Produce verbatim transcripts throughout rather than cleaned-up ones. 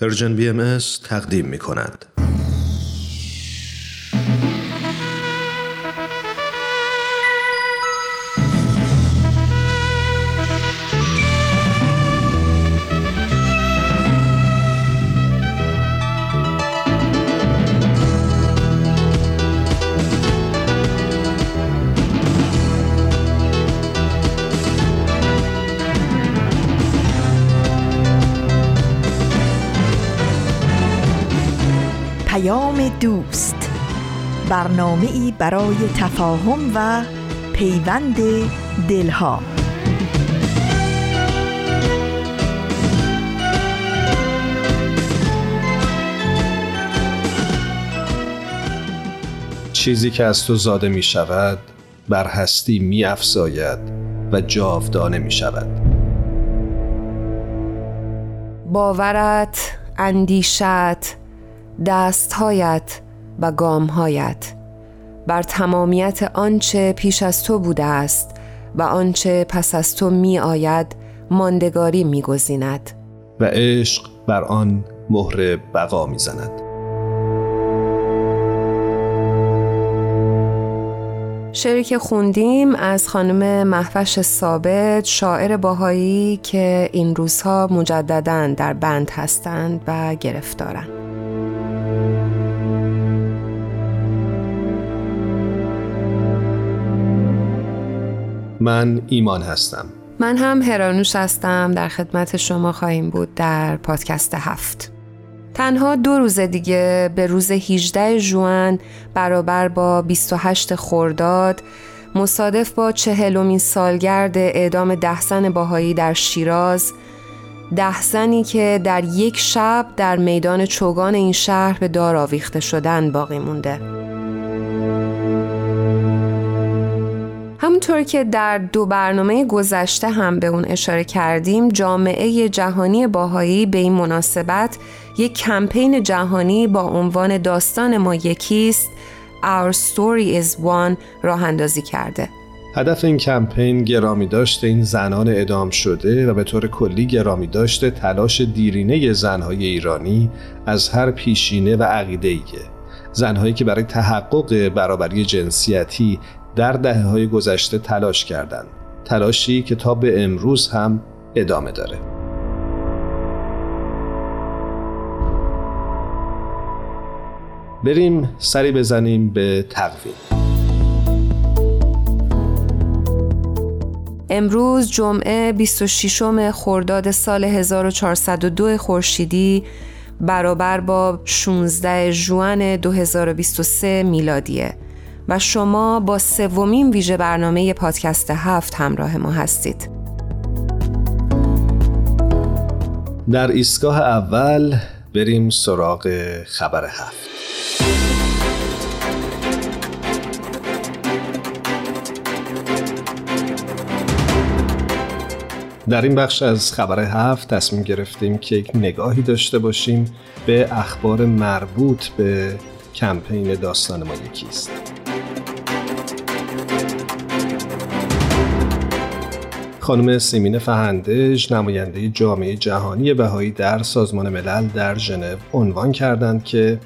پرژن بیاماس تقدیم می‌کند. دوست، برنامه‌ای برای تفاهم و پیوند دلها. چیزی که از تو زاده می شود بر هستی می افزاید و جاودانه می شود. باورت، اندیشت، دستهایت و گامهایت بر تمامیت آنچه پیش از تو بوده است و آنچه پس از تو می آید ماندگاری می گزیند و عشق بر آن مهر بقا می زند. شعری که خوندیم از خانم محفوظ ثابت، شاعر باهایی که این روزها مجدداً در بند هستند و گرفتارند. من ایمان هستم. من هم هرانوش هستم. در خدمت شما خواهیم بود در پادکست هفت. تنها دو روز دیگه به روز هجدهم ژوئن برابر با بیست و هشتم خرداد مصادف با چهلمین سالگرد اعدام ده زن باهایی در شیراز، ده زنی که در یک شب در میدان چوگان این شهر به دار آویخته شدن باقی مونده. همونطور که در دو برنامه گذشته هم به اون اشاره کردیم، جامعه جهانی باهایی به این مناسبت یک کمپین جهانی با عنوان داستان ما یکی است، Our Story is One راه اندازی کرده. هدف این کمپین گرامی داشته این زنان اعدام شده و به طور کلی گرامی داشته تلاش دیرینه زنهای ایرانی از هر پیشینه و عقیده‌ای، زنهایی که برای تحقق برابری جنسیتی در دهه‌های گذشته تلاش کردند، تلاشی که تا به امروز هم ادامه داره. بریم سری بزنیم به تقویم. امروز جمعه بیست و ششم خرداد سال هزار و چهارصد و دو خورشیدی برابر با شانزدهم ژوئن دو هزار و بیست و سه میلادیه و شما با سومین ویژه برنامه پادکست هفت همراه ما هستید. در ایستگاه اول بریم سراغ خبر هفت. در این بخش از خبر هفت تصمیم گرفتیم که یک نگاهی داشته باشیم به اخبار مربوط به کمپین داستان ما یکی است. خانم سیمین فهندج، نماینده جامعه جهانی بهایی در سازمان ملل در ژنو، عنوان کردند که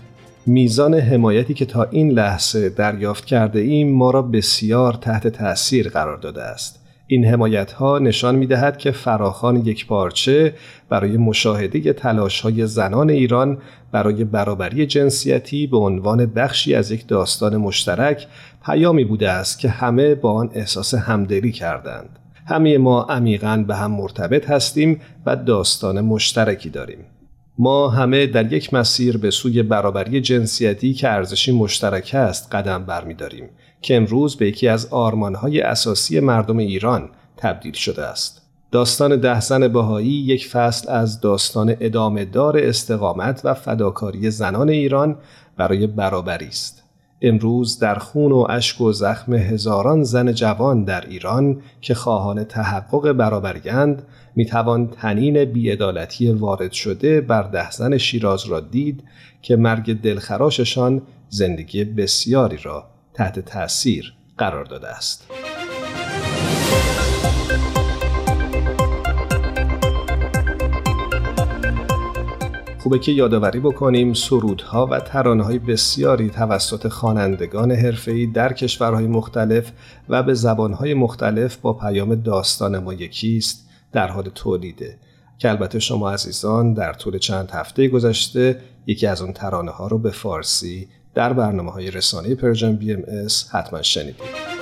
میزان حمایتی که تا این لحظه دریافت کرده ایم ما را بسیار تحت تأثیر قرار داده است. این حمایت‌ها نشان می‌دهد که فراخوان یکپارچه برای مشاهده تلاش‌های زنان ایران برای برابری جنسیتی به عنوان بخشی از یک داستان مشترک پیامی بوده است که همه با آن احساس همدلی کردند. همه ما عمیقاً به هم مرتبط هستیم و داستان مشترکی داریم. ما همه در یک مسیر به سوی برابری جنسیتی که ارزشی مشترک است قدم برمی‌داریم که امروز به یکی از آرمان‌های اساسی مردم ایران تبدیل شده است. داستان ده زن بهایی یک فصل از داستان ادامه‌دار استقامت و فداکاری زنان ایران برای برابری است. امروز در خون و اشک و زخم هزاران زن جوان در ایران که خواهان تحقق برابری‌اند، میتوان طنین بی‌عدالتی وارد شده بر ده زن شیراز را دید که مرگ دلخراششان زندگی بسیاری را تحت تأثیر قرار داده است. خوبه که یادآوری بکنیم سرودها و ترانه‌های بسیاری توسط خوانندگان حرفه‌ای در کشورهای مختلف و به زبانهای مختلف با پیام داستان ما یکی است در حال تولیده که البته شما عزیزان در طول چند هفته گذشته یکی از اون ترانه‌ها رو به فارسی در برنامه‌های رسانه پرژن بیاماس حتما شنیدید.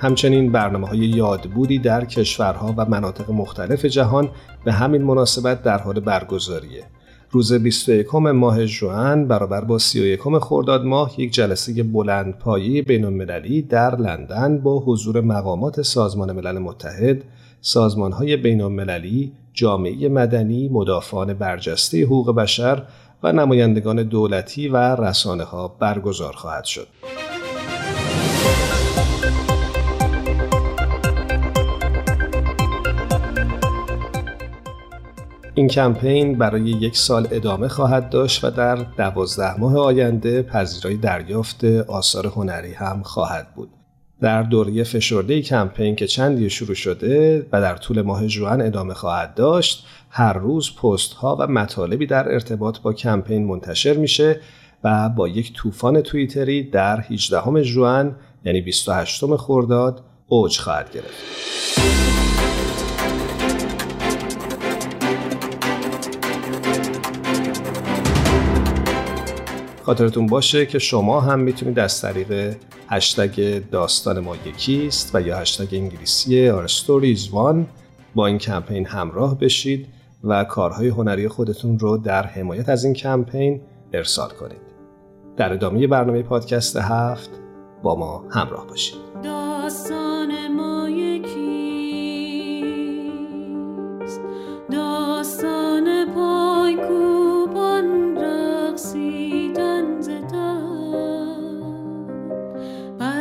همچنین برنامه‌های یادبودی در کشورها و مناطق مختلف جهان به همین مناسبت در حال برگزاریه. روز بیست و یکم ماه ژوئن برابر با سی و یکم خرداد ماه یک جلسه بلندپایه بین‌المللی در لندن با حضور مقامات سازمان ملل متحد، سازمان‌های بین‌المللی، جامعه مدنی، مدافعان برجسته حقوق بشر و نمایندگان دولتی و رسانه‌ها برگزار خواهد شد. این کمپین برای یک سال ادامه خواهد داشت و در دوازده ماه آینده پذیرای دریافت آثار هنری هم خواهد بود. در دوره فشرده کمپین که چندی شروع شده و در طول ماه ژوئن ادامه خواهد داشت، هر روز پست‌ها و مطالبی در ارتباط با کمپین منتشر میشه و با یک طوفان توییتری در هجدهم ژوئن یعنی بیست و هشتم خرداد اوج خواهد گرفت. خاطرتون باشه که شما هم میتونید از طریق هشتگ داستان ما یکی است و یا هشتگ انگلیسی Our Stories One با این کمپین همراه بشید و کارهای هنری خودتون رو در حمایت از این کمپین ارسال کنید. در ادامه برنامه پادکست هفت با ما همراه باشید. داستان ما یکی است، داستان پایکوبان رقصی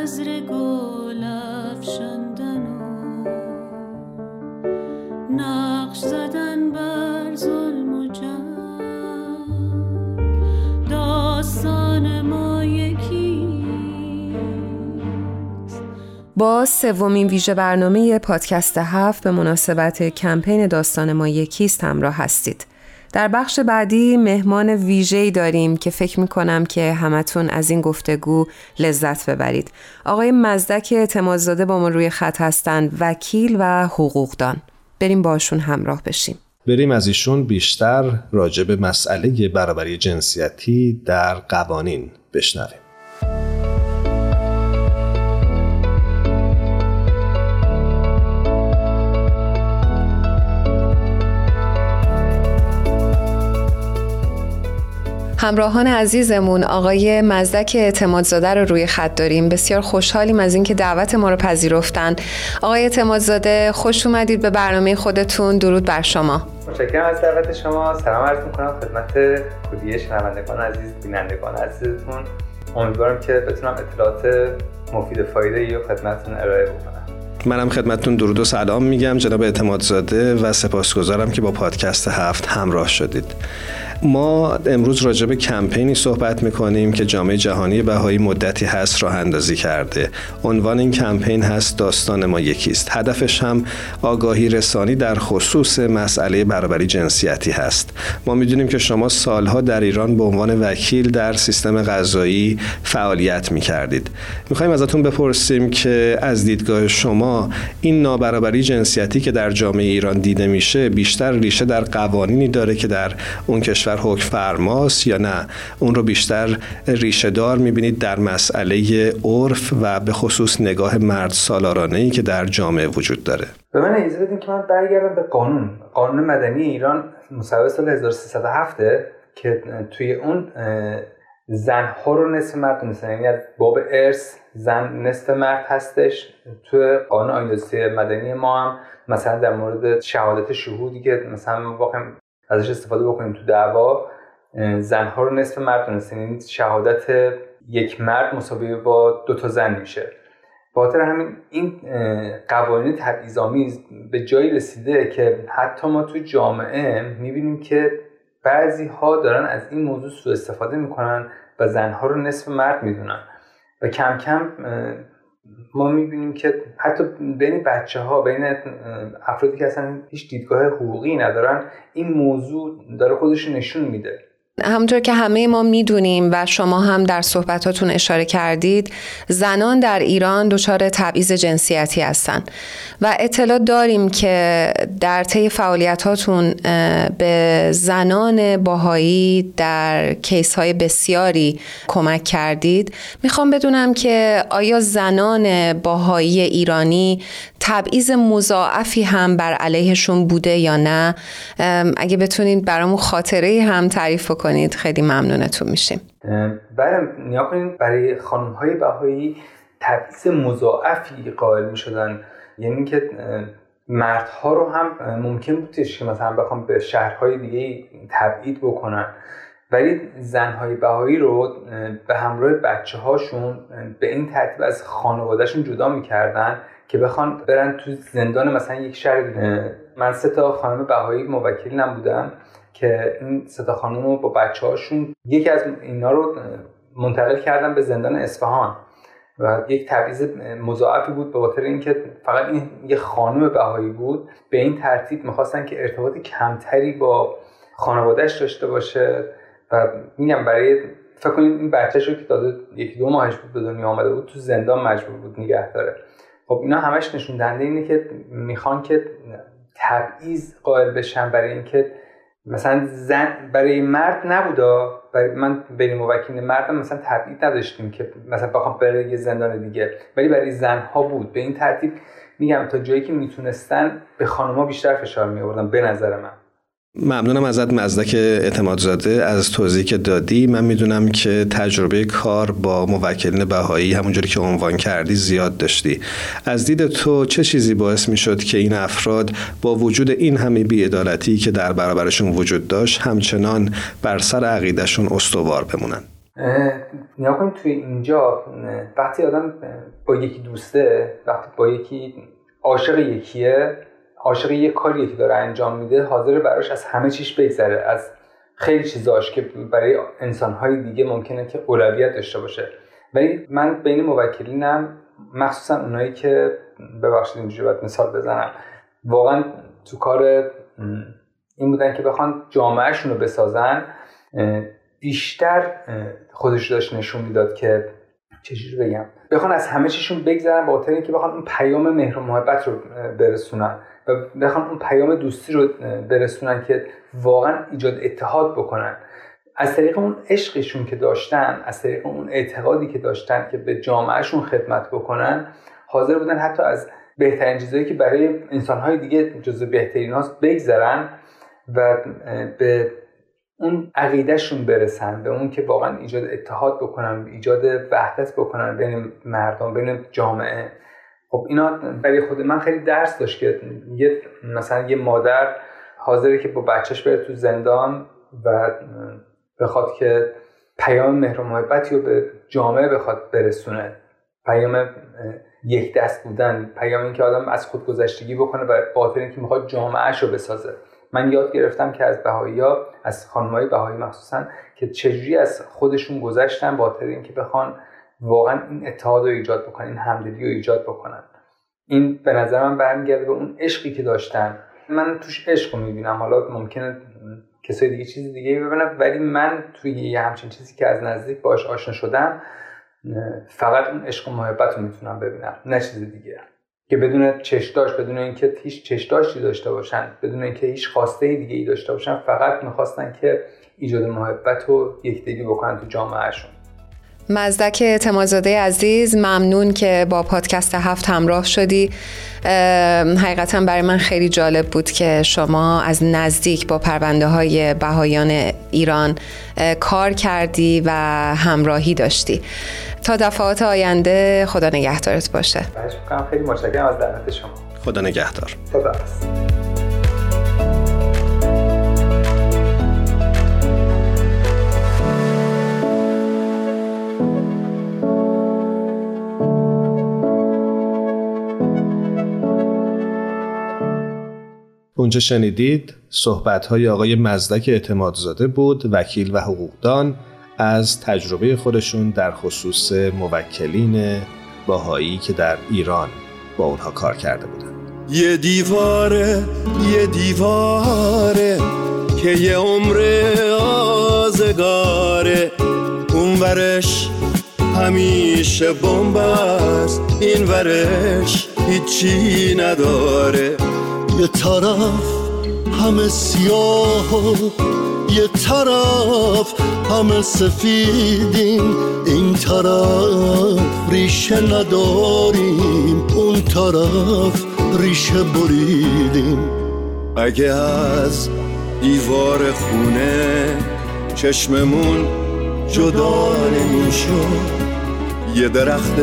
زر گل افشاندن و نقش زدن بر ظلم و جنگ. داستان ما یکی است. با سومین ویژه برنامه پادکست هفت به مناسبت کمپین داستان ما یکی است همراه هستید. در بخش بعدی مهمان ویژه‌ای داریم که فکر می‌کنم که همتون از این گفتگو لذت ببرید. آقای مزدک اعتمادزاده با ما روی خط هستند، وکیل و حقوقدان. بریم باشون همراه بشیم. بریم از ایشون بیشتر راجع به مسئله برابری جنسیتی در قوانین بشنویم. همراهان عزیزمون آقای مزدک اعتمادزاده رو روی خط داریم. بسیار خوشحالیم از اینکه دعوت ما رو پذیرفتن. آقای اعتمادزاده خوش اومدید به برنامه خودتون. درود بر شما. متشکرم از دعوت شما. سلام عرض می‌کنم خدمت کلیه شنوندگان عزیز، بینندگان عزیزتون. امیدوارم که بتونم اطلاعات مفید و فایده‌ای رو خدمتتون ارائه بدم. منم خدمتتون درود و سلام میگم جناب اعتمادزاده و سپاسگزارم که با پادکست هفت همراه شدید. ما امروز راجع به کمپینی صحبت میکنیم که جامعه جهانی بهایی مدتی هست راه اندازی کرده. عنوان این کمپین هست داستان ما یکی است. هدفش هم آگاهی رسانی در خصوص مسئله برابری جنسیتی هست. ما میدونیم که شما سالها در ایران به عنوان وکیل در سیستم قضایی فعالیت میکردید. میخوایم ازتون بپرسیم که از دیدگاه شما این نابرابری جنسیتی که در جامعه ایران دیده میشه بیشتر ریشه در قوانینی داره که در اون کشور حکم فرماست یا نه اون رو بیشتر ریشه دار میبینید در مسئله عرف و به خصوص نگاه مرد سالارانه‌ای که در جامعه وجود داره؟ به من اجازه بدین که من برگردم به قانون قانون مدنی ایران مصوب سال هزار و سیصد و هفت که توی اون زنها رو نصف مرد دونستن، یعنی از باب ارث زن نصف مرد هستش. توی قانون آینده‌سازی مدنی ما هم مثلا در مورد شهادت شهودی که مثلا واقعا ازش استفاده بکنیم تو دعوا، زنها رو نصف مرد دونستن، یعنی شهادت یک مرد مساوی با دو تا زن میشه. بخاطر همین این قوانین تبعیض‌آمیز به جایی رسیده که حتی ما تو جامعه میبینیم که بعضی ها دارن از این موضوع سوء استفاده میکنن و زنها رو نصف مرد میدونن و کم کم ما میبینیم که حتی بین بچه ها، بین افرادی که اصلا هیچ دیدگاه حقوقی ندارن، این موضوع داره خودش نشون میده. همونطور که همه ما میدونیم و شما هم در صحبتاتون اشاره کردید، زنان در ایران دچار تبعیض جنسیتی هستن و اطلاع داریم که در طی فعالیتاتون به زنان باهایی در کیس های بسیاری کمک کردید. میخوام بدونم که آیا زنان باهایی ایرانی تبعیض مضاعفی هم بر علیهشون بوده یا نه؟ اگه بتونید برامون خاطره هم تعریف کنید خیلی ممنونتون میشیم. بله، نیا کنید برای خانم‌های بهایی تبعیض مضاعفی قائل میشدن، یعنی که مردها رو هم ممکن بودش که مثلا بخوام به شهرهای دیگه تبعید بکنن، ولی زن‌های بهایی رو به همراه بچه هاشون به این ترتیب از خانوادهشون جدا میکردن که بخوان برن تو زندان مثلا یک شهر. من سه تا خانم بهایی موکلم بودم که این سه تا خانم رو با بچه هاشون، یکی از اینا رو منتقل کردم به زندان اصفهان و یک تبعیض مضاعفی بود به خاطر اینکه فقط این یه خانم بهایی بود. به این ترتیب می‌خواستن که ارتباط کمتری با خانواده‌اش داشته باشه و میگم برای فکر کنید این بچه‌شو که تازه یک دو ماهش بود به دنیا آمده بود تو زندان مجبور بود نگه داره. خب اینا همش نشون دهنده اینه که میخوان که تبعیض قائل بشن برای اینکه مثلا زن برای مرد نبودا، برای من برای موکلین مردم مثلا تبعید نداشتیم که مثلا بخوام برای یه زندان دیگه، ولی برای زنها بود. به این ترتیب میگم تا جایی که میتونستن به خانم‌ها بیشتر فشار می‌آوردن به نظر من. ممنونم ازت مزدک اعتمادزاده از توضیحی که دادی. من میدونم که تجربه کار با موکلین بهایی همونجوری که عنوان کردی زیاد داشتی. از دید تو چه چیزی باعث میشد که این افراد با وجود این همه بی‌عدالتی که در برابرشون وجود داشت همچنان بر سر عقیدهشون استوار بمونن؟ نیا کنید توی اینجا وقتی آدم با یکی دوسته، وقتی با یکی عاشق یکیه، عاشق یک کاری که داره انجام میده، حاضر براش از همه چیز بگذره، از خیلی چیزاش که برای انسان‌های دیگه ممکنه که اولویت داشته باشه. ولی من بین موکلینم، مخصوصا اونایی که ببخشید اینجوری باید مثال بزنم، واقعا تو کار این بودن که بخوان جامعهشون رو بسازن، بیشتر خودش داشت نشون میداد که چجوری بگم بخوان از همه چیزشون بگذرن با خاطر اینکه بخوان اون پیام مهر و محبت رو برسونن و بخوان اون پیام دوستی رو برسونن که واقعا ایجاد اتحاد بکنن. از طریق اون عشقشون که داشتن، از طریق اون اعتقادی که داشتن که به جامعهشون خدمت بکنن، حاضر بودن حتی از بهترین چیزایی که برای انسان‌های دیگه جزو بهترین هاست بگذرن و به اون عقیدهشون برسن، به اون که واقعا ایجاد اتحاد بکنن، ایجاد وحدت بکنن بین مردم، بین جامعه. خب اینا برای خود من خیلی درس داشت که یه مثلا یه مادر حاضره که با بچهش بره تو زندان و بخواد که پیام مهر و محبتی رو به جامعه بخواد برسونه، پیام یک دست بودن، پیام این که آدم از خودگذشتگی بکنه و باطل این که میخواد جامعهش رو بسازه. من یاد گرفتم که از بهایی‌ها، از خانم‌های بهایی مخصوصاً، که چجوری از خودشون گذشتن باطل این که بخوان واقعا این اتحاد رو ایجاد بکنن، این همدلی رو ایجاد بکنن. این به نظر من برمیگرده به اون عشقی که داشتن. من توش عشق رو میبینم، حالا ممکنه کسای دیگه چیز دیگه ببینن، ولی من توی یه همچین چیزی که از نزدیک باهاش آشنا شدم فقط اون عشق و محبت رو میتونم ببینم، نه چیز دیگه، که بدون چشداش، بدون اینکه هیچ چشداشی داشته باشن، بدون اینکه هیچ خواسته دیگه ای داشته باشن، فقط میخواستن که ایجاد محبت و یکدیگی بکنن تو جامعهشون. مزدک اعتمادزاده عزیز، ممنون که با پادکست هفت همراه شدی. حقیقتا برای من خیلی جالب بود که شما از نزدیک با پرونده های بهایان ایران کار کردی و همراهی داشتی. تا دفعات آینده خدا نگهدارت باشه. خیلی متشکرم از دعوت شما. خدا نگهدار. خدا نگهدار. اونجا شنیدید صحبت‌های آقای مزدک اعتمادزاده بود، وکیل و حقوقدان، از تجربه خودشون در خصوص موکلین باهایی که در ایران با اونها کار کرده بودن. یه دیواره یه دیواره که یه عمر آزگاره، اون ورش همیشه بمب است، این ورش هیچی نداره. یه طرف همه سیاه و یه طرف همه سفیدیم، این طرف ریشه نداریم، اون طرف ریشه بریدیم. اگه از دیوار خونه چشممون جدا نمیشد، یه درخت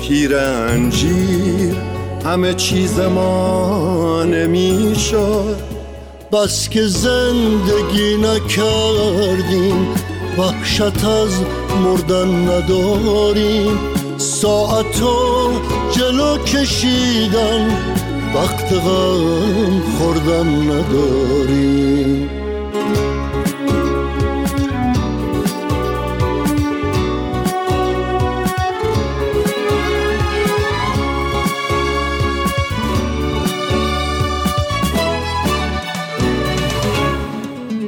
پیر انجیر همه چیز ما نمیشد. بس که زندگی نکردیم، وحشت از مردن نداریم، ساعتو جلو کشیدن، وقت غم خوردن نداریم.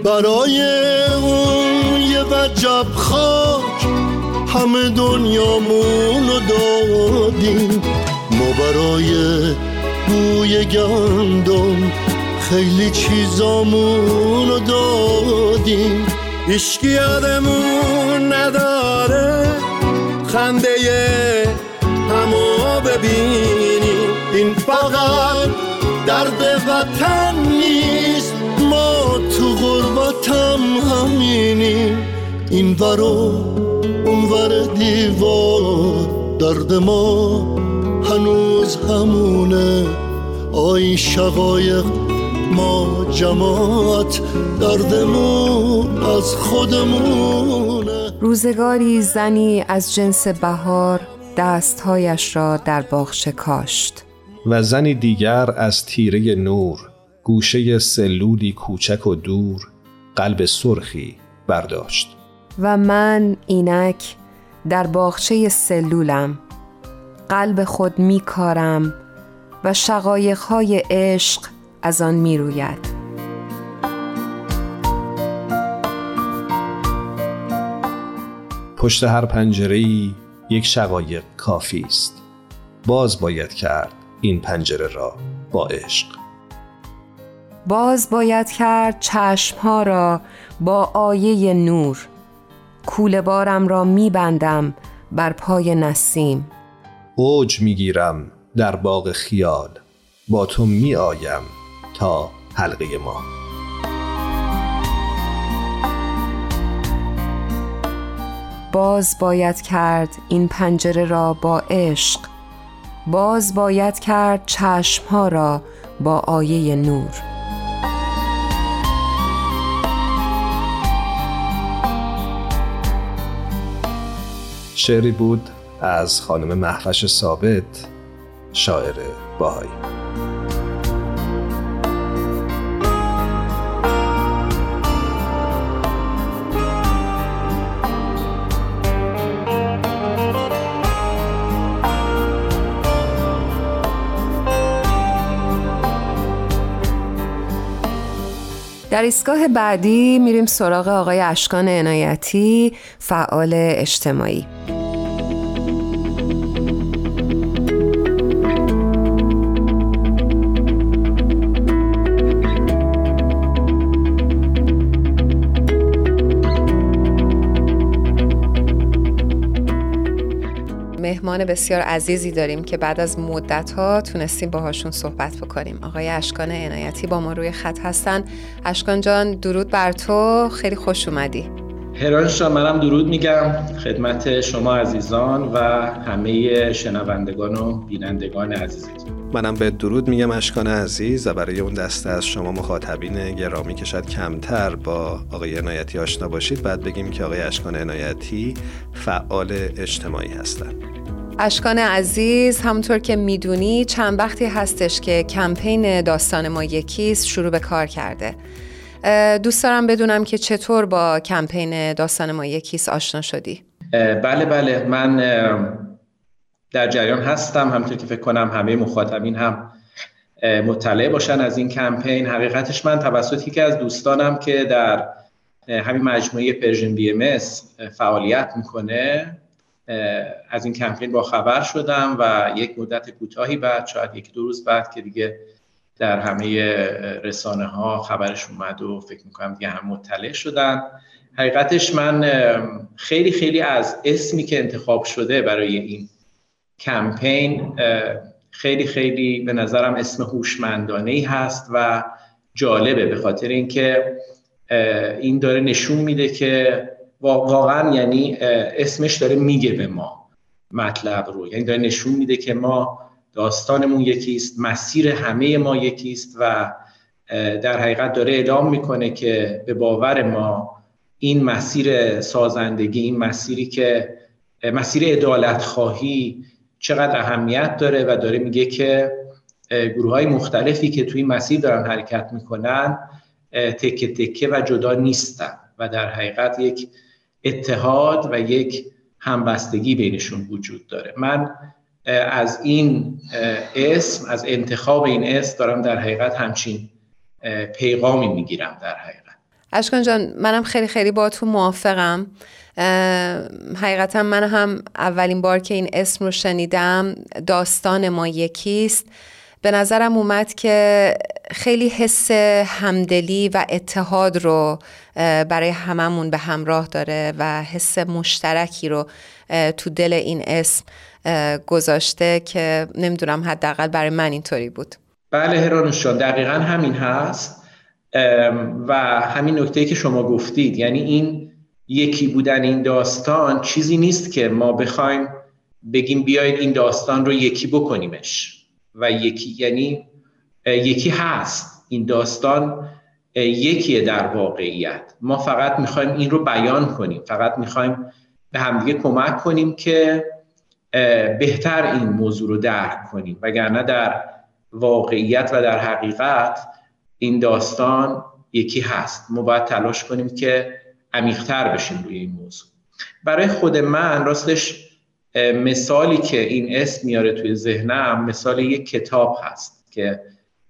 برای اون یه وجب خاک همه دنیامونو دادیم، ما برای بوی گندم خیلی چیزامونو دادیم. هیچکی یادمون نداره خنده همو ببینیم، این فقط درد وطن نیست، ما تو غربتم همینیم. این ور و اون ور دیوار، درد ما هنوز همونه، آی شقایق ما جماعت، دردمون از خودمونه. روزگاری زنی از جنس بهار دستهایش را در باغچه کاشت و زنی دیگر از تیره نور گوشه سلولی کوچک و دور قلب سرخی برداشت. و من اینک در باغچه سلولم، قلب خود میکارم و شقایق‌های عشق از آن میروید. پشت هر پنجره‌ای یک شقایق کافی است، باز باید کرد این پنجره را با عشق، باز باید کرد چشمها را با آیه نور. کوله بارم را میبندم بر پای نسیم، اوج میگیرم در باغ خیال، با تو میآیم تا حلقه ما. باز باید کرد این پنجره را با عشق، باز باید کرد چشمها را با آیه نور. شعری بود از خانم محفوظ ثابت، شاعر باهایی. در ایستگاه بعدی میریم سراغ آقای اشکان عنایتی، فعال اجتماعی. مهمان بسیار عزیزی داریم که بعد از مدت‌ها تونستیم باهاشون صحبت بکنیم. آقای اشکان عنایتی با ما روی خط هستن. اشکان جان درود بر تو، خیلی خوش اومدی. هرانشا منم درود میگم خدمت شما عزیزان و همه شنوندگان و بینندگان عزیزتون. منم به درود میگم اشکان عزیز و برای اون دسته از شما مخاطبین گرامی که شاید کمتر با آقای عنایتی آشنا باشید، بعد بگیم که آقای اشکان عنایتی فعال اجتماعی هستند. اشکان عزیز، همونطور که میدونی چند وقتی هستش که کمپین داستان ما یکی است شروع به کار کرده. دوست دارم بدونم که چطور با کمپین داستان ما یکی است آشنا شدی؟ بله بله، من در جریان هستم، همونطور که فکر کنم همه مخاطبین هم مطلع باشن از این کمپین. حقیقتش من توسط یکی از دوستانم که در همین مجموعه پرژن بیاماس فعالیت میکنه از این کمپین با خبر شدم و یک مدت کوتاهی بعد، شاید یک دو روز بعد که دیگه در همه رسانه ها خبرش اومد و فکر میکنم دیگه هم مطلع شدن. حقیقتش من خیلی خیلی از اسمی که انتخاب شده برای این کمپین خیلی خیلی به نظرم اسم هوشمندانه‌ای هست و جالبه، به خاطر اینکه این داره نشون میده که واقعا یعنی اسمش داره میگه به ما مطلب رو، یعنی داره نشون میده که ما داستانمون یکی است، مسیر همه ما یکی است و در حقیقت داره اعلام میکنه که به باور ما این مسیر سازندگی، این مسیری که مسیر عدالت خواهی چقدر اهمیت داره و داره میگه که گروه‌های مختلفی که توی مسیر دارن حرکت میکنن تکه تکه و جدا نیستن و در حقیقت یک اتحاد و یک همبستگی بینشون وجود داره. من از این اسم، از انتخاب این اسم دارم در حقیقت همچین پیغامی میگیرم در حقیقت. اشکان جان، منم خیلی خیلی با تو موافقم. حقیقتا من هم اولین بار که این اسم رو شنیدم، داستان ما یکی است، به نظرم اومد که خیلی حس همدلی و اتحاد رو برای هممون به همراه داره و حس مشترکی رو تو دل این اسم گذاشته که نمیدونم، حداقل برای من اینطوری بود. بله هرانوش جان، دقیقا همین هست و همین نکته‌ای که شما گفتید، یعنی این یکی بودن این داستان چیزی نیست که ما بخوایم بگیم بیایید این داستان رو یکی بکنیمش و یکی یعنی یکی هست، این داستان یکیه در واقعیت، ما فقط میخوایم این رو بیان کنیم، فقط میخوایم به همدیگه کمک کنیم که بهتر این موضوع رو درک کنیم، وگرنه در واقعیت و در حقیقت این داستان یکی هست. ما باید تلاش کنیم که عمیق‌تر بشیم روی این موضوع. برای خود من راستش مثالی که این اسم میاره توی ذهنم مثال یک کتاب هست که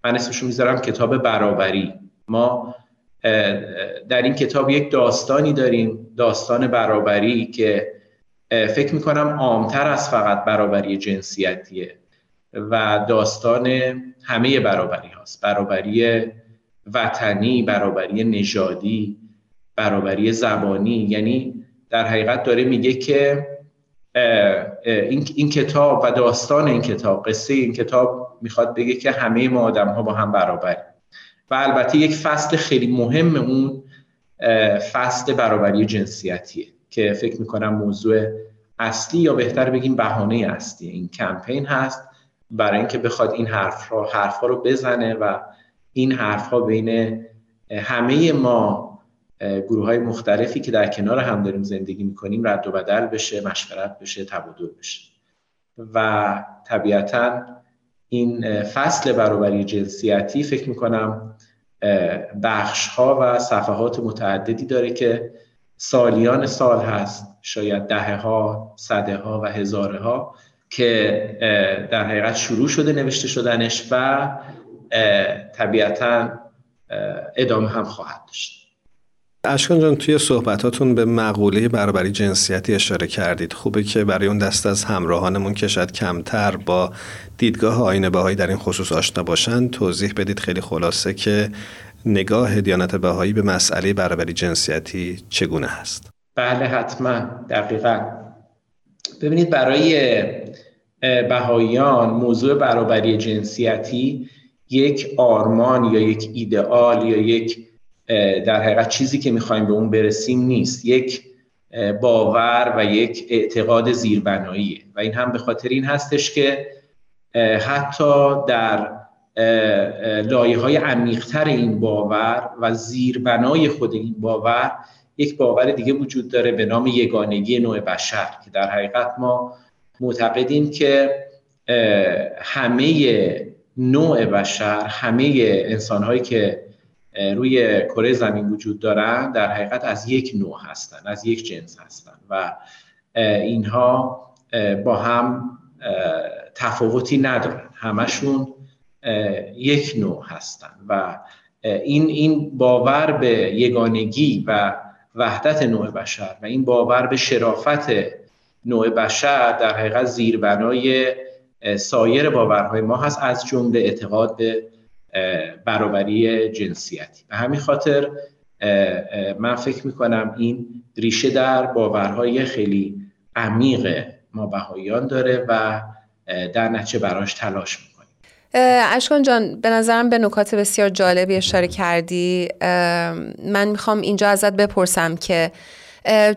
من اسمشو میذارم کتاب برابری. ما در این کتاب یک داستانی داریم، داستان برابری، که فکر میکنم عامتر از فقط برابری جنسیتیه و داستان همه برابری هاست، برابری وطنی، برابری نژادی، برابری زبانی. یعنی در حقیقت داره میگه که این, این کتاب و داستان این کتاب، قصه این کتاب میخواد بگه که همه ما آدم ها با هم برابریم و البته یک فصل خیلی مهم اون فصل برابری جنسیتیه که فکر میکنم موضوع اصلی یا بهتر بگیم بهانه اصلی این کمپین هست برای اینکه بخواد این حرف ها, حرف ها رو بزنه و این حرف ها بین همه ما گروه‌های مختلفی که در کنار هم داریم زندگی می‌کنیم رد و بدل بشه، مشورت بشه، تبادل بشه و طبیعتاً این فصل برابری جنسیتی فکر می‌کنم بخش‌ها و صفحات متعددی داره که سالیان سال هست، شاید دهه‌ها، صدها و هزارها که در حقیقت شروع شده نوشته شدنش و طبیعتاً ادامه هم خواهد داشت. اشکان جان، توی صحبتاتون به مقوله برابری جنسیتی اشاره کردید. خوبه که برای اون دست از همراهانمون که شاید کمتر با دیدگاه آیین بهایی در این خصوص آشنا باشن توضیح بدید خیلی خلاصه که نگاه دیانت بهایی به مسئله برابری جنسیتی چگونه هست؟ بله حتما، دقیقا. ببینید، برای بهاییان موضوع برابری جنسیتی یک آرمان یا یک ایدئال یا یک در حقیقت چیزی که میخوایم به اون برسیم نیست، یک باور و یک اعتقاد زیربناییه و این هم به خاطر این هستش که حتی در لایه‌های عمیق‌تر این باور و زیربنای خود این باور یک باور دیگه وجود داره به نام یگانگی نوع بشر که در حقیقت ما معتقدیم که همه نوع بشر، همه انسان‌هایی که روی کره زمین وجود دارن در حقیقت از یک نوع هستن، از یک جنس هستن و اینها با هم تفاوتی ندارن، همشون یک نوع هستن و این این باور به یگانگی و وحدت نوع بشر و این باور به شرافت نوع بشر در حقیقت زیربنای سایر باورهای ما هست، از جمله اعتقاد به برابری جنسیتی. به همین خاطر من فکر میکنم این ریشه در باورهای خیلی عمیق ما بهاییان داره و در نتیجه براش تلاش میکنیم. اشکان جان، به نظرم به نکات بسیار جالبی اشاره کردی. من میخوام اینجا ازت بپرسم که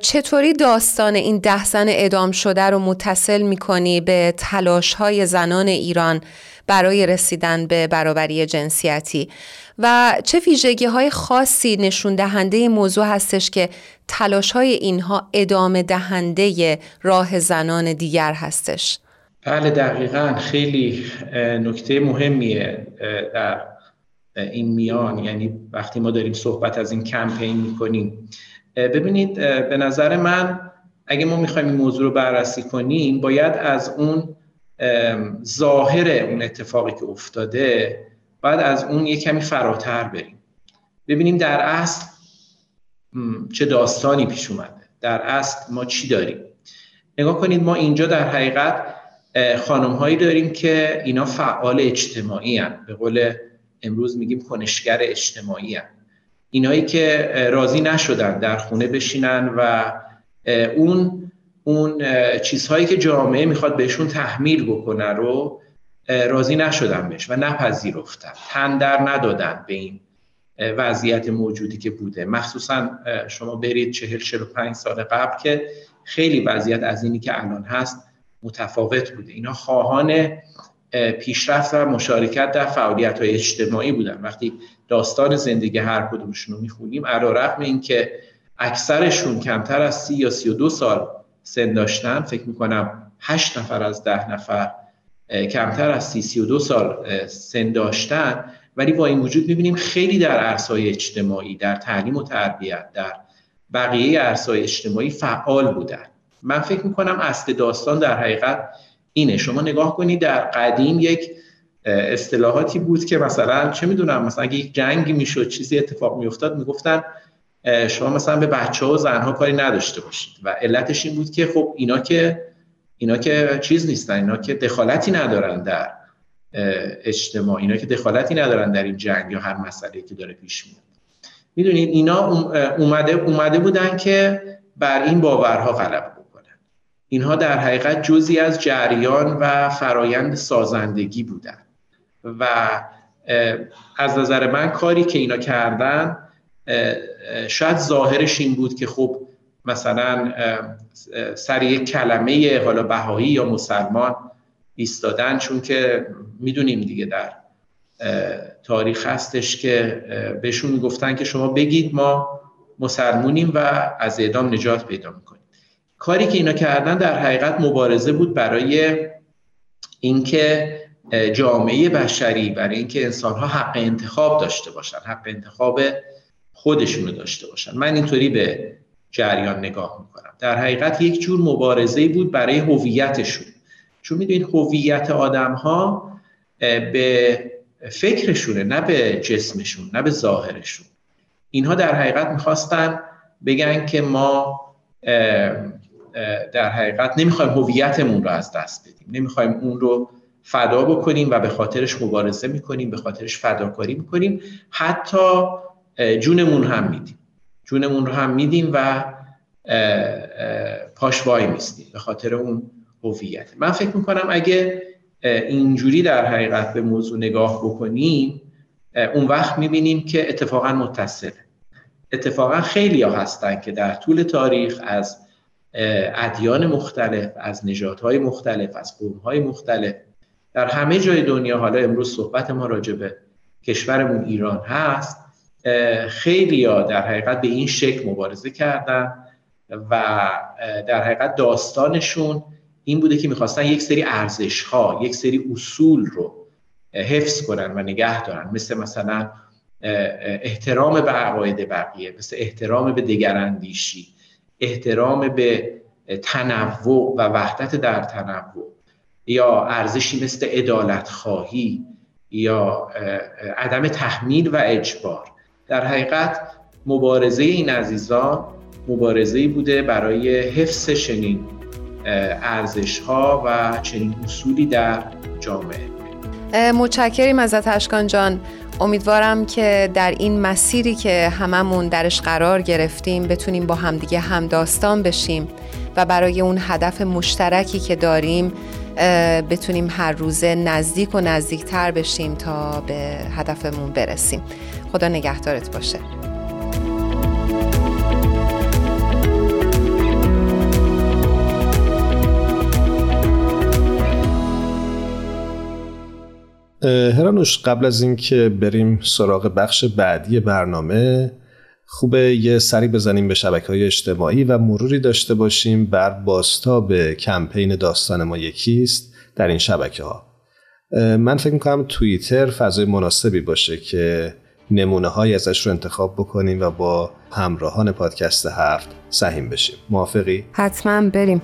چطوری داستان این ده زن اعدام شده رو متصل میکنی به تلاش‌های زنان ایران برای رسیدن به برابری جنسیتی و چه ویژگی‌های خاصی نشون دهنده موضوع هستش که تلاش‌های اینها ادامه دهنده راه زنان دیگر هستش؟ بله دقیقاً، خیلی نکته مهمیه در این میان، یعنی وقتی ما داریم صحبت از این کمپین میکنیم. ببینید، به نظر من اگه ما میخوایم این موضوع رو بررسی کنیم باید از اون ظاهر اون اتفاقی که افتاده باید از اون یک کمی فراتر بریم، ببینیم در اصل چه داستانی پیش اومده، در اصل ما چی داریم. نگاه کنید، ما اینجا در حقیقت خانم‌هایی داریم که اینا فعال اجتماعی هستند، به قول امروز میگیم کنشگر اجتماعی هستند، اینایی که راضی نشدن در خونه بشینن و اون اون چیزهایی که جامعه میخواد بهشون تحمیل بکنه رو راضی نشدن بهش و نپذیرفتن، تن در ندادن به این وضعیت موجودی که بوده. مخصوصا شما برید چهل چهل و پنج سال قبل که خیلی وضعیت از اینی که الان هست متفاوت بوده. اینا خواهان پیشرفت و مشارکت در فعالیت‌های اجتماعی بودن. وقتی داستان زندگی هر کدومشون رو می‌خونیم، علی‌رغم اینکه اکثرشون کمتر از سی یا سی و دو سال سن داشتن، فکر می‌کنم هشت نفر از ده نفر کمتر از سی سی و دو سال سن داشتن، ولی با این وجود می‌بینیم خیلی در عرصه‌های اجتماعی، در تعلیم و تربیت، در بقیه عرصه‌های اجتماعی فعال بودن. من فکر می‌کنم اصل داستان در حقیقت اینه. شما نگاه کنید، در قدیم یک اصطلاحاتی بود که مثلا چه میدونم، مثلا اگه یک جنگی میشد، چیزی اتفاق میافتاد، میگفتن شما مثلا به بچه‌ها و زنها کاری نداشته باشید و علتش این بود که خب اینا که اینا که چیز نیستن، اینا که دخالتی ندارن در اجتماع، اینا که دخالتی ندارن در این جنگ یا هر مسئله‌ای که داره پیش میاد. میدونید اینا اومده اومده بودن که بر این باورها غلبه. اینها در حقیقت جزئی از جریان و فرایند سازندگی بودن و از نظر من کاری که اینا کردن شاید ظاهرش این بود که خب مثلا سر یک کلمه حالا بهایی یا مسلمان ایستادن، چون که میدونیم دیگه در تاریخ هستش که بهشون میگفتن که شما بگید ما مسلمونیم و از اعدام نجات پیدا میکنیم. کاری که اینا کردن در حقیقت مبارزه بود برای اینکه جامعه بشری، برای اینکه انسان‌ها حق انتخاب داشته باشن، حق انتخاب خودشونو داشته باشن. من اینطوری به جریان نگاه میکنم. در حقیقت یک جور مبارزه بود برای هویتشون، چون میدونید هویت آدم‌ها به فکرشونه، نه به جسمشون، نه به ظاهرشون. اینها در حقیقت میخواستن بگن که ما در حقیقت نمیخوایم هویتمون رو از دست بدیم، نمیخوایم اون رو فدا بکنیم و به خاطرش مبارزه میکنیم، به خاطرش فداکاری میکنیم، حتی جونمون هم میدیم، جونمون رو هم میدیم و پاش وای میستیم به خاطر اون هویت. من فکر میکنم اگه اینجوری در حقیقت به موضوع نگاه بکنیم، اون وقت میبینیم که اتفاقا متصله. اتفاقا خیلی ها هستن که در طول تاریخ از ادیان مختلف، از نژادهای مختلف، از قومهای مختلف در همه جای دنیا، حالا امروز صحبت ما راجع به کشورمون ایران هست، خیلی ها در حقیقت به این شکل مبارزه کردن و در حقیقت داستانشون این بوده که میخواستن یک سری ارزشها، یک سری اصول رو حفظ کنن و نگه دارن، مثل مثلا احترام به عقاید بقیه، مثل احترام به دگراندیشی، احترام به تنوع و وحدت در تنوع. یا ارزشی مثل عدالت خواهی یا عدم تحمیل و اجبار. در حقیقت مبارزه این عزیزان مبارزه‌ای بوده برای حفظ چنین ارزش‌ها و چنین اصولی در جامعه. متشکریم ازت اشکان جان. امیدوارم که در این مسیری که هممون درش قرار گرفتیم بتونیم با همدیگه همداستان بشیم و برای اون هدف مشترکی که داریم بتونیم هر روزه نزدیک و نزدیکتر بشیم تا به هدفمون برسیم. خدا نگهدارت باشه. هرانوش، قبل از این که بریم سراغ بخش بعدی برنامه، خوبه یه سری بزنیم به شبکه‌های اجتماعی و مروری داشته باشیم بر بازتاب کمپین داستان ما یکی است در این شبکه‌ها. من فکر می‌کنم توییتر فضای مناسبی باشه که نمونه‌هایی ازش رو انتخاب بکنیم و با همراهان پادکست هفت سهیم بشیم. موافقی؟ حتما بریم.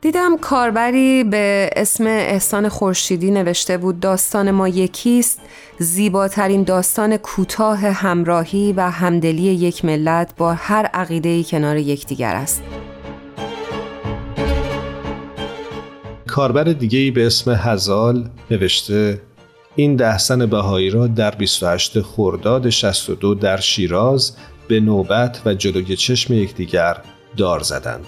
دیدم کاربری به اسم احسان خورشیدی نوشته بود داستان ما یکی است زیباترین داستان کوتاه همراهی و همدلی یک ملت با هر عقیده‌ای کنار یکدیگر است. کاربر دیگه‌ای به اسم هزال نوشته این داستان بهایی را در بیست و هشتم خرداد شصت و دو در شیراز به نوبت و جلوی چشم یکدیگر دار زدند.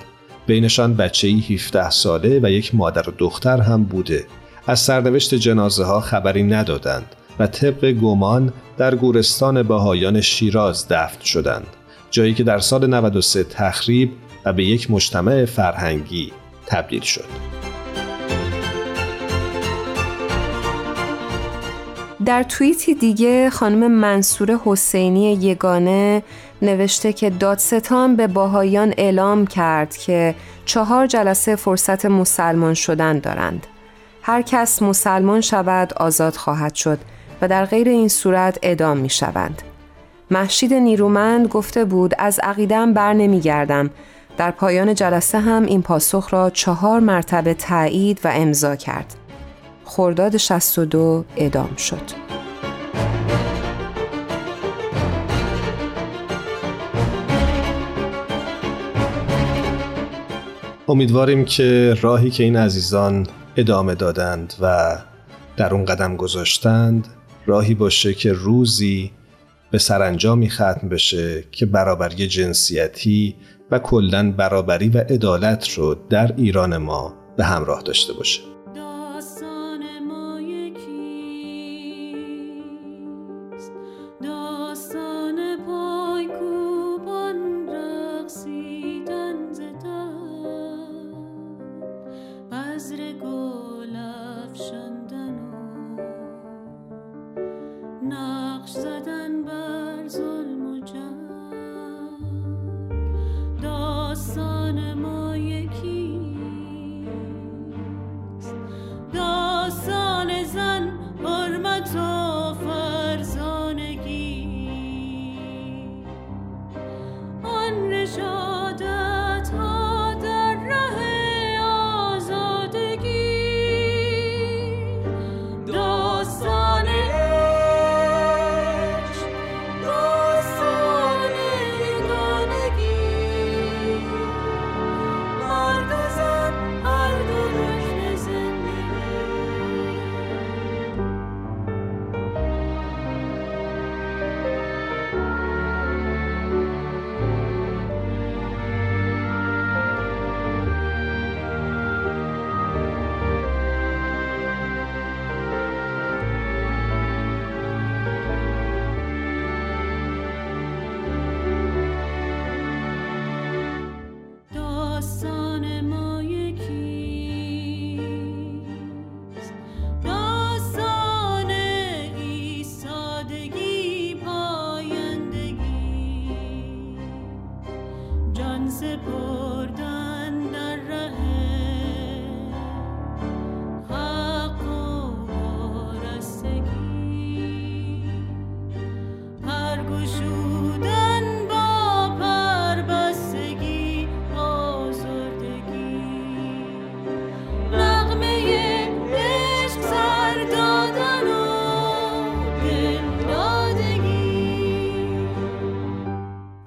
بینشان بچه‌ای هفده ساله و یک مادر و دختر هم بوده. از سرنوشت جنازه ها خبری ندادند و طبق گمان در گورستان بهایان شیراز دفن شدند، جایی که در سال نود و سه تخریب و به یک مجتمع فرهنگی تبدیل شد. در توییتی دیگه خانم منصور حسینی یگانه نوشته که دادستان به باهایان اعلام کرد که چهار جلسه فرصت مسلمان شدن دارند. هر کس مسلمان شود آزاد خواهد شد و در غیر این صورت اعدام می شوند. محشید نیرومند گفته بود از عقیده‌ام بر نمی گردم. در پایان جلسه هم این پاسخ را چهار مرتبه تایید و امضا کرد. خرداد شصت و دو اعدام شد. امیدواریم که راهی که این عزیزان ادامه دادند و در اون قدم گذاشتند راهی باشه که روزی به سرانجامی ختم بشه که برابری جنسیتی و کلاً برابری و عدالت رو در ایران ما به همراه داشته باشه. داستان ما یکی است،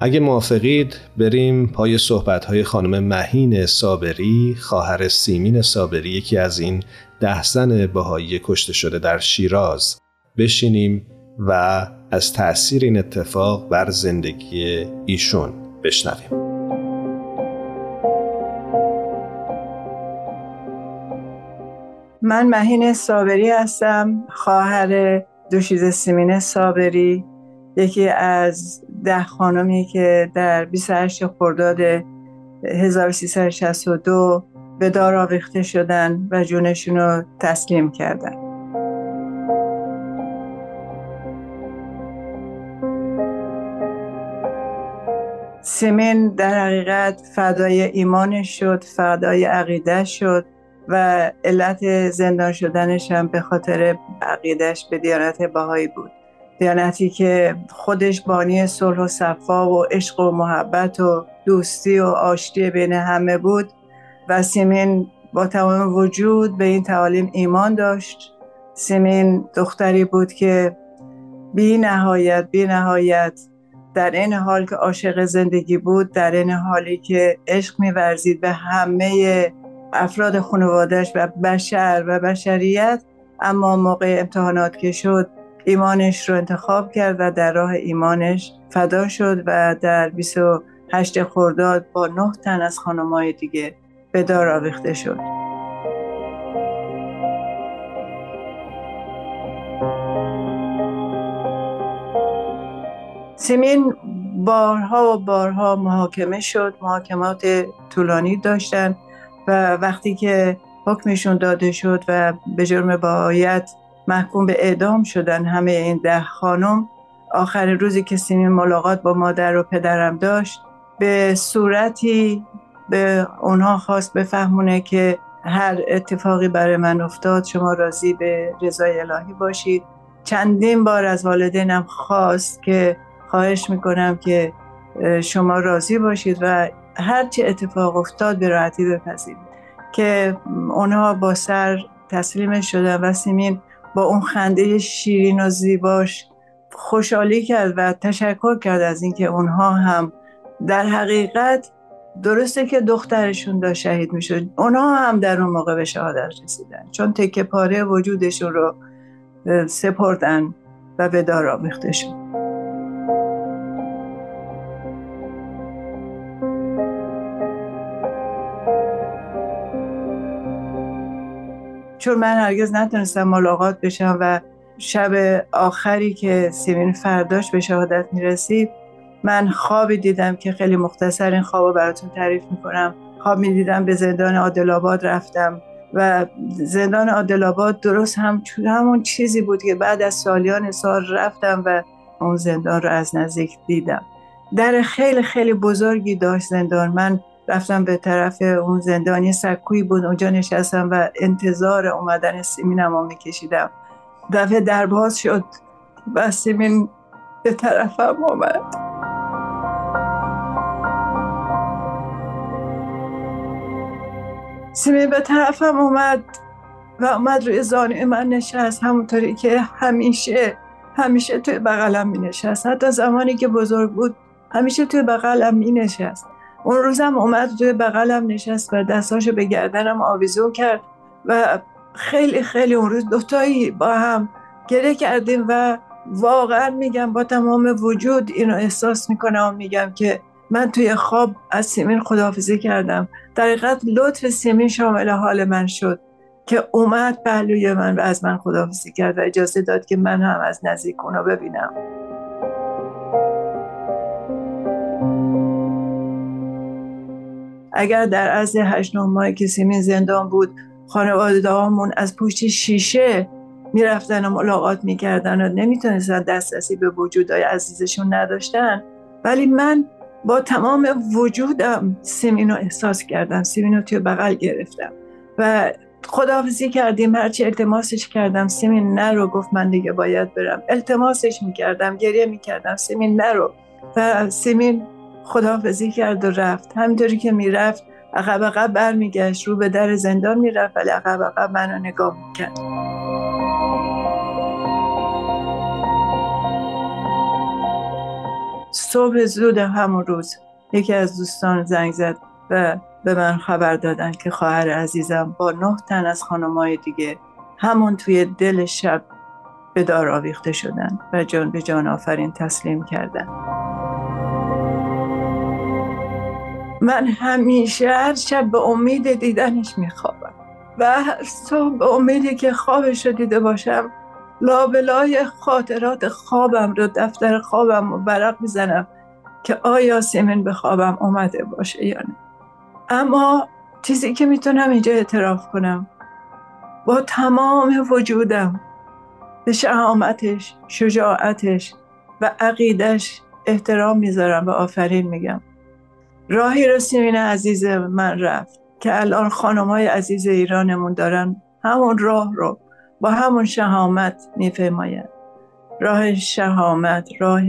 اگه موافقید بریم پای صحبت‌های خانم مهین سابری، خواهر سیمین سابری، یکی از این ده زن بهایی کشته شده در شیراز بشینیم و از تأثیر این اتفاق بر زندگی ایشون بشنویم. من مهین سابری هستم، خواهر دوشیزه سیمین سابری، یکی از ده خانمی که در بیست و هشتم خرداد هزار و سیصد و شصت و دو به دار آویخته شدن و جونشون رو تسلیم کردن. سیمین در حقیقت فدای ایمانش شد، فدای عقیده‌اش شد و علت زندان شدنش هم به خاطر عقیده‌اش به دیانت بهایی بود. دیانتی که خودش بانی صلح و صفا و عشق و محبت و دوستی و آشتی بین همه بود و سیمین با تمام وجود به این تعالیم ایمان داشت. سیمین دختری بود که بی نهایت بی نهایت در این حال که عاشق زندگی بود، در این حالی که عشق می‌ورزید به همه افراد خانواده‌اش و بشر و بشریت، اما موقع امتحانات که شد ایمانش رو انتخاب کرد و در راه ایمانش فدا شد و در بیست و هشتم خرداد با نه تن از خانم‌های دیگه به دار آویخته شد. سیمین بارها و بارها محاکمه شد، محاکمات طولانی داشتن و وقتی که حکمشون داده شد و به جرم بهایت محکوم به اعدام شدن همه این ده خانم، آخرین روزی که سیمین ملاقات با مادر و پدرم داشت، به صورتی به اونها خواست بفهمونه که هر اتفاقی برای من افتاد شما راضی به رضای الهی باشید. چندین بار از والدینم خواست که خواهش میکنم که شما راضی باشید و هرچی اتفاق افتاد به راحتی بپذیرید، که اونها با سر تسلیم شدن و سیمین با اون خنده شیرین و زیباش خوشحالی کرد و تشکر کرد از اینکه اونها هم در حقیقت، درسته که دخترشون دا شهید میشد، اونها هم در اون موقع به شهادت رسیدن، چون تکه پاره وجودشون رو سپردن و به دار آویخته شد. چون من هرگز نتونستم ملاقات بشم و شب آخری که سیمین فرداش به شهادت میرسید، من خوابی دیدم که خیلی مختصر این خواب رو براتون تعریف میکنم. خواب میدیدم به زندان عادل‌آباد رفتم و زندان عادل‌آباد درست هم همون چیزی بود که بعد از سالیان سال رفتم و اون زندان رو از نزدیک دیدم. در خیلی خیلی بزرگی داشت زندان. من رفتم به طرف اون زندان، یه سکویی بود، اونجا نشستم و انتظار اومدن سیمینم رو میکشیدم. دفعه در باز شد و سیمین به طرفم اومد. سیمین به طرفم اومد و اومد روی زانوی من نشست، همونطوری که همیشه همیشه توی بغلم می نشست. حتی زمانی که بزرگ بود همیشه توی بغلم می نشست. اون روزم اومد توی بغلم نشست و دستاشو به گردنم آویزون کرد و خیلی خیلی اون روز دوتایی با هم گریه کردیم و واقعا میگم با تمام وجود اینو احساس میکنم، میگم که من توی خواب از سیمین خداحافظی کردم. در حقیقت لطف سیمین شامل حال من شد که اومد پهلوی من و از من خداحافظی کرد و اجازه داد که من هم از نزدیک اونو ببینم. اگر در عرض هشت نه ماهی که سیمین زندان بود، خانواده‌هامون از پشت شیشه میرفتن و ملاقات میکردن و نمیتونستن دسترسی به وجودهای عزیزشون نداشتن، ولی من با تمام وجودم سیمین رو احساس کردم، سیمین رو توی بغل گرفتم و خداحافظی کردیم. هرچی التماسش کردم سیمین نرو، گفت من دیگه باید برم. التماسش میکردم، گریه میکردم سیمین نرو، و سیمین خداحافظی کرد و رفت. همینطوری که میرفت عقب عقب برمیگشت، رو به در زندان میرفت ولی عقب عقب من رو نگاه میکرد. صبح زود همون روز یکی از دوستان زنگ زد و به من خبر دادن که خواهر عزیزم با نه تن از خانم‌های دیگه همون توی دل شب به دار آویخته شدن و جان به جان آفرین تسلیم کردن. من همیشه هر شب به امید دیدنش میخوابم و هر صبح به امیدی که خوابش رو دیده باشم لابلای خاطرات خوابم رو دفتر خوابم رو برق میزنم که آیا سیمین به خوابم اومده باشه یا نه. اما چیزی که میتونم اینجا اعتراف کنم با تمام وجودم به شجاعتش، شجاعتش و عقیدش احترام میذارم و آفرین میگم. راهی رو سیمین عزیز من رفت که الان خانم‌های عزیز ایرانمون دارن همون راه رو با همون شجاعت میفهماید. راه شجاعت، راه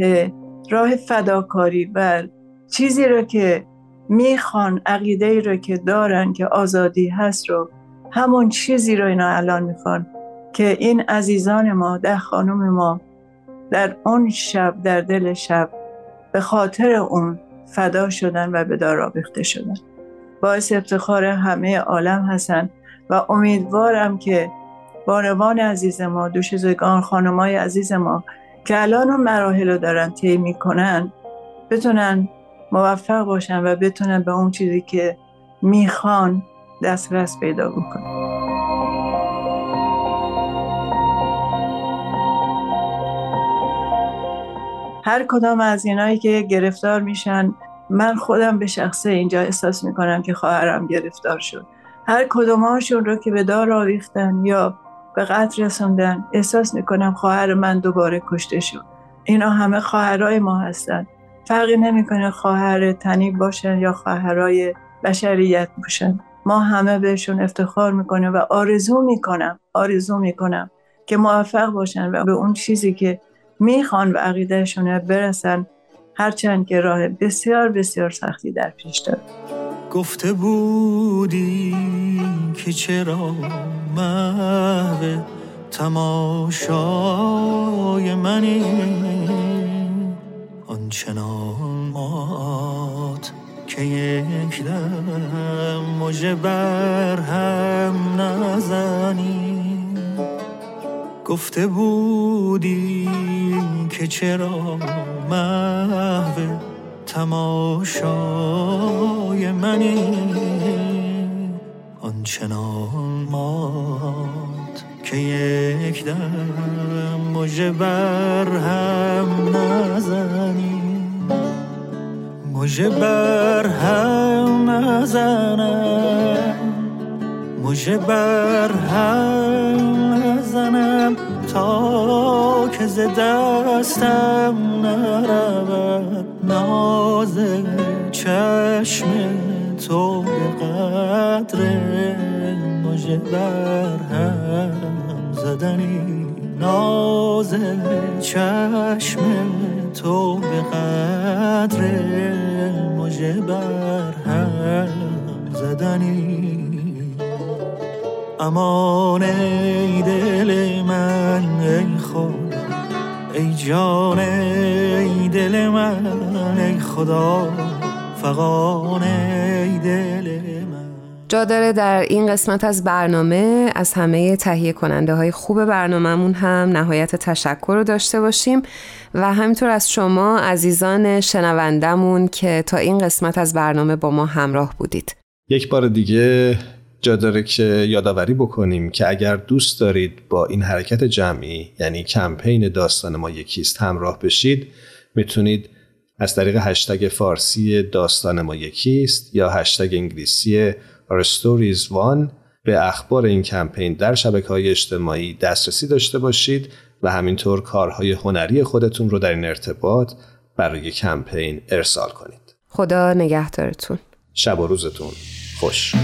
راه فداکاری و چیزی رو که میخوان، عقیده‌ای رو که دارن که آزادی هست رو، همون چیزی رو اینا الان میخوان که این عزیزان ما، ده خانم ما در اون شب، در دل شب به خاطر اون فدا شدن و به دار آویخته شدن. باعث افتخار همه عالم هستن و امیدوارم که بانوان عزیز ما، دوشیزگان، خانمای عزیز ما که الان اون مراحل رو دارن طی میکنن بتونن موفق باشن و بتونن به اون چیزی که میخوان دسترس پیدا بکنن. هر کدام از اینایی که گرفتار میشن، من خودم به شخصه اینجا احساس میکنم که خواهرم گرفتار شد. هر کدوماشون رو که به دار آویختن یا به قتل رسوندن، احساس میکنم خواهر من دوباره کشته شد. اینا همه خواهرای ما هستن. فرقی نمیکنه خواهر تنیب باشن یا خواهرای بشریت باشن. ما همه بهشون افتخار میکنه و آرزو میکنم، آرزو میکنم که موفق باشن و به اون چیزی که میخوان و عقیدهشون برسن، هرچند که راه بسیار بسیار سختی در پیش داره. گفته بودی که چرا محو تماشای منی، آنچنان مات که یک دم مژه بر هم نزنی. گفته بودی که چرا محو تماشای منی، آنچنان مات که یک دم مژه بر هم نزنی، مژه بر هم نزنم، مژه بر هم زنم تا که ز دستم نرود ناز چشم تو به قدر مژه بر هم زدنی، ناز چشم تو به قدر مژه بر هم زدنی. امان ای دل من، ای خدا، ای جان، ای دل من، ای خدا، فغان ای دل من. جا داره در این قسمت از برنامه از همه تهیه کننده های خوب برنامه‌مون هم نهایت تشکر رو داشته باشیم و همینطور از شما عزیزان شنوندمون که تا این قسمت از برنامه با ما همراه بودید. یک بار دیگه جا داره که یادآوری بکنیم که اگر دوست دارید با این حرکت جمعی، یعنی کمپین داستان ما یکی است، همراه بشید، میتونید از طریق هشتگ فارسی داستان ما یکی است یا هشتگ انگلیسی Our Stories One به اخبار این کمپین در شبکه‌های اجتماعی دسترسی داشته باشید و همینطور کارهای هنری خودتون رو در این ارتباط برای کمپین ارسال کنید. خدا نگهدارتون. شب و روزتون خوش.